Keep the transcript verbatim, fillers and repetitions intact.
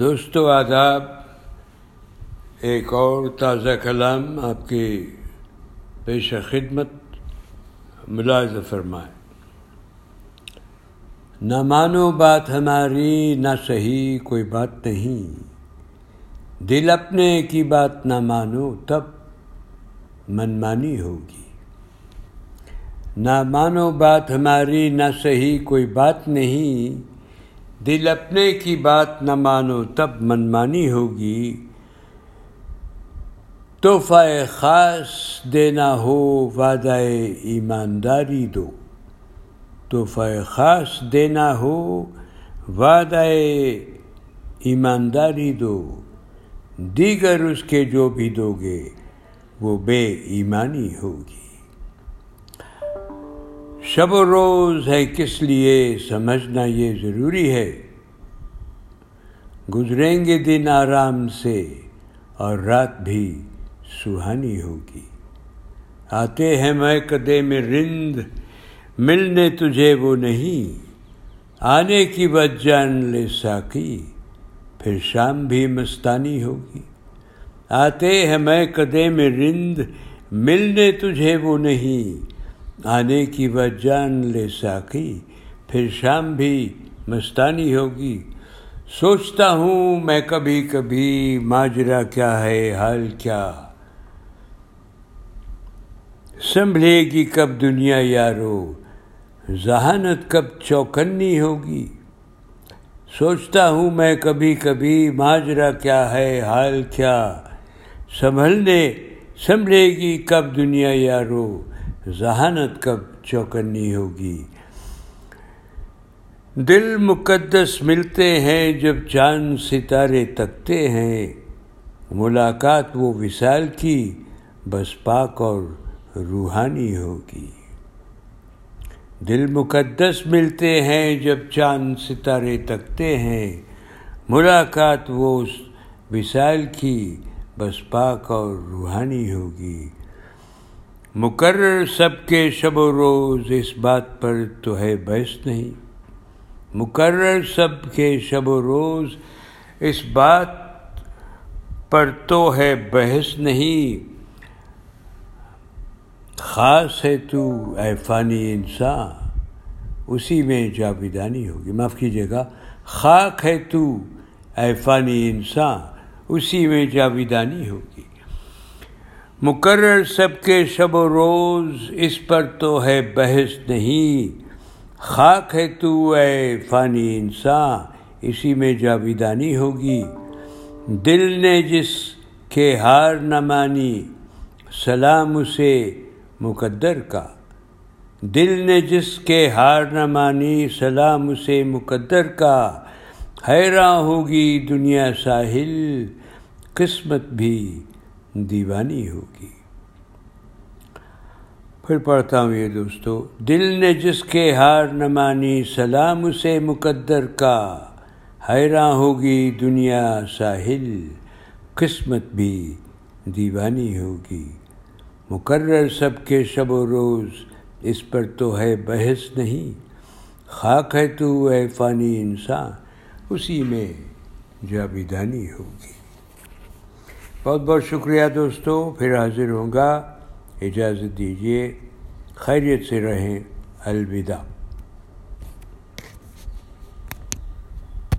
دوستو آداب، ایک اور تازہ کلام آپ کی پیش خدمت ملاحظہ فرمائیں۔ نہ مانو بات ہماری نہ صحیح کوئی بات نہیں، دل اپنے کی بات نہ مانو تب منمانی ہوگی۔ نہ مانو بات ہماری نہ صحیح کوئی بات نہیں، دل اپنے کی بات نہ مانو تب منمانی ہوگی۔ تحفہ خاص دینا ہو وعدہ ایمانداری دو، تحفہ خاص دینا ہو وعدہ ایمانداری دو، دیگر اس کے جو بھی دو گے وہ بے ایمانی ہوگی۔ شب و روز ہے کس لیے سمجھنا یہ ضروری ہے، گزریں گے دن آرام سے اور رات بھی سہانی ہوگی۔ آتے ہیں میکدے میں رند ملنے تجھے وہ نہیں، آنے کی بات جان لے ساقی پھر شام بھی مستانی ہوگی۔ آتے ہیں میکدے میں رند ملنے تجھے وہ نہیں، آنے کی بات جان لے ساقی پھر شام بھی مستانی ہوگی۔ سوچتا ہوں میں کبھی کبھی ماجرا کیا ہے حال کیا، سنبھلے گی کب دنیا یارو ذہانت کب چوکنی ہوگی۔ سوچتا ہوں میں کبھی کبھی ماجرا کیا ہے حال کیا، سنبھلنے سنبھلے گی کب دنیا یارو ذہانت کب چوکنی ہوگی۔ دل مقدس ملتے ہیں جب چاند ستارے تکتے ہیں، ملاقات وہ وصال کی بس پاک اور روحانی ہوگی۔ دل مقدس ملتے ہیں جب چاند ستارے تکتے ہیں، ملاقات وہ وصال کی بس پاک اور روحانی ہوگی۔ مقرر سب کے شب و روز اس بات پر تو ہے بحث نہیں، مقرر سب کے شب و روز اس بات پر تو ہے بحث نہیں، خاص ہے تو اے فانی انسان اسی میں جاویدانی ہوگی۔ معاف کیجیے گا، خاک ہے تو اے فانی انسان اسی میں جاویدانی ہوگی۔ مقرر سب کے شب و روز اس پر تو ہے بحث نہیں، خاک ہے تو اے فانی انسان اسی میں جاویدانی ہوگی۔ دل نے جس کے ہار نہ مانی سلام اسے مقدر کا، دل نے جس کے ہار نہ مانی سلام اسے مقدر کا، حیراں ہوگی دنیا ساحل قسمت بھی دیوانی ہوگی۔ پھر پڑھتا ہوں یہ دوستو، دل نے جس کے ہار نہ مانی سلام اسے مقدر کا، حیران ہوگی دنیا ساحل قسمت بھی دیوانی ہوگی۔ مقرر سب کے شب و روز اس پر تو ہے بحث نہیں، خاک ہے تو اے فانی انسان اسی میں جاویدانی ہوگی۔ بہت بہت شکریہ دوستو، پھر حاضر ہوں گا، اجازت دیجیے، خیریت سے رہیں، الوداع۔